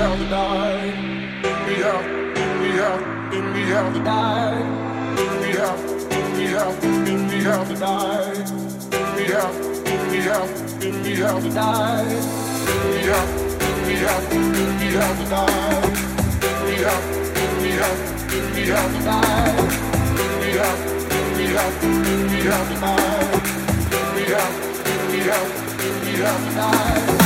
have the night. We have the night. We have the night. We have the night. We have the night. We have the night. We have the night. We have the night.